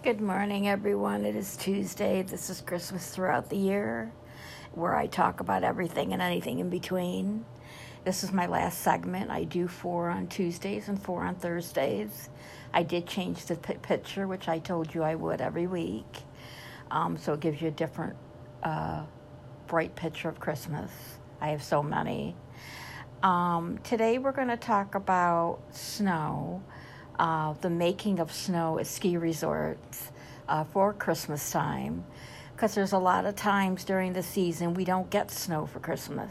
Good morning, everyone. It is Tuesday. This is Christmas Throughout the Year, where I talk about everything and anything in between. This is my last segment. I do 4 on Tuesdays and 4 on Thursdays. I did change the picture, which I told you I would every week. So it gives you a different bright picture of Christmas. I have so many. Today we're going to talk about snow. The making of snow at ski resorts for Christmas time, because there's a lot of times during the season we don't get snow for Christmas.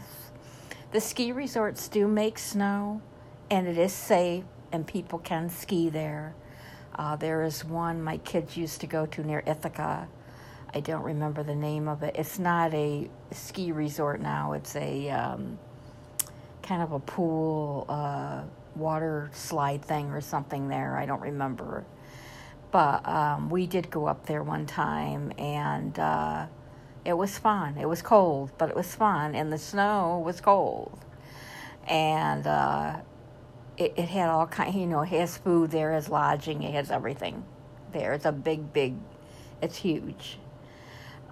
The ski resorts do make snow, and it is safe, and people can ski there. There is one my kids used to go to near Ithaca. I don't remember the name of it. It's not a ski resort now. It's a kind of a pool water slide thing or something there. I don't remember. But we did go up there one time, and it was fun. It was cold, but it was fun, and the snow was cold. And it had all kind. It has food there, it has lodging, it has everything there. It's a big, it's huge.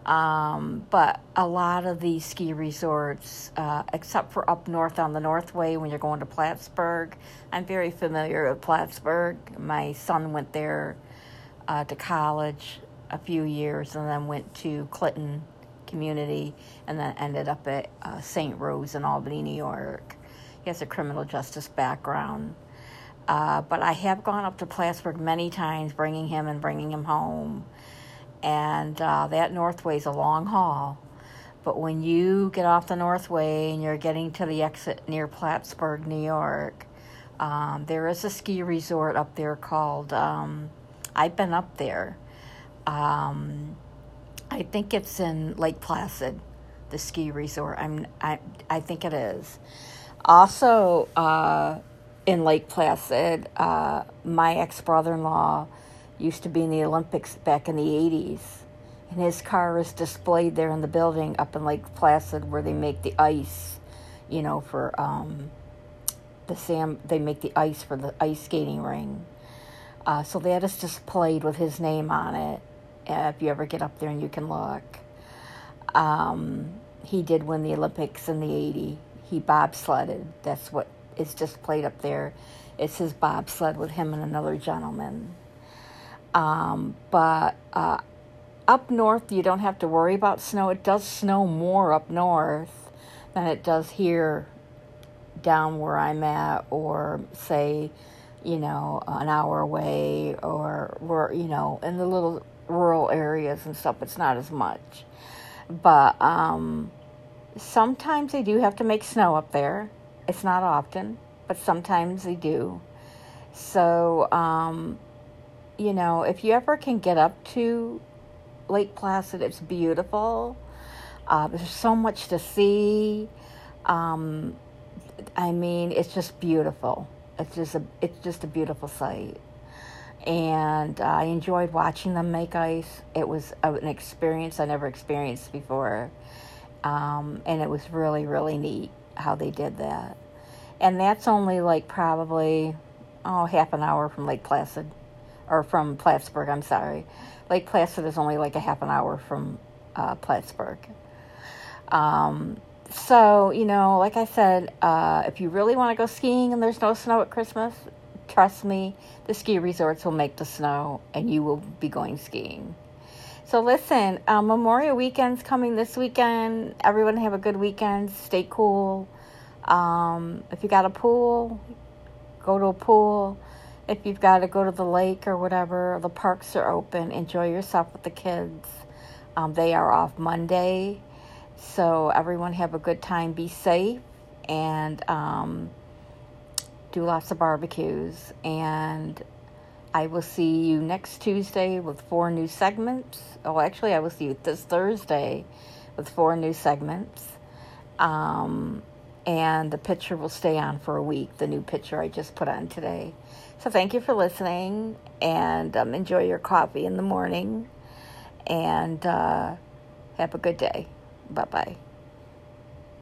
But a lot of these ski resorts, except for up north on the Northway when you're going to Plattsburgh. I'm very familiar with Plattsburgh. My son went there to college a few years and then went to Clinton Community and then ended up at St. Rose in Albany, New York. He has a criminal justice background. But I have gone up to Plattsburgh many times, bringing him home. And that Northway is a long haul. But when you get off the Northway and you're getting to the exit near Plattsburgh, New York, there is a ski resort up there called, I've been up there. I think it's in Lake Placid, the ski resort. I think it is. Also, in Lake Placid, my ex-brother-in-law used to be in the Olympics back in the 80s. And his car is displayed there in the building up in Lake Placid where they make the ice, for they make the ice for the ice skating ring. So that is displayed with his name on it. If you ever get up there and you can look. He did win the Olympics in the 80s. He bobsledded. That's what is displayed up there. It's his bobsled with him and another gentleman. But up north, you don't have to worry about snow. It does snow more up north than it does here down where I'm at, or say, an hour away, or where, in the little rural areas and stuff. It's not as much. But sometimes they do have to make snow up there. It's not often, but sometimes they do. So, if you ever can get up to Lake Placid, it's beautiful. There's so much to see. It's just beautiful. It's just a beautiful sight. And I enjoyed watching them make ice. It was an experience I never experienced before. And it was really, really neat how they did that. And that's only half an hour from Lake Placid. Or from Plattsburgh, I'm sorry. Lake Placid is only a half an hour from Plattsburgh. So, like I said, if you really want to go skiing and there's no snow at Christmas, trust me, the ski resorts will make the snow and you will be going skiing. So listen, Memorial Weekend's coming this weekend. Everyone have a good weekend. Stay cool. If you got a pool, go to a pool. If you've got to go to the lake or whatever, the parks are open. Enjoy yourself with the kids. They are off Monday. So everyone have a good time. Be safe and do lots of barbecues. And I will see you next Tuesday with 4 new segments. Oh, actually, I will see you this Thursday with 4 new segments. And the picture will stay on for a week, the new picture I just put on today. So thank you for listening, and enjoy your coffee in the morning, and have a good day. Bye-bye.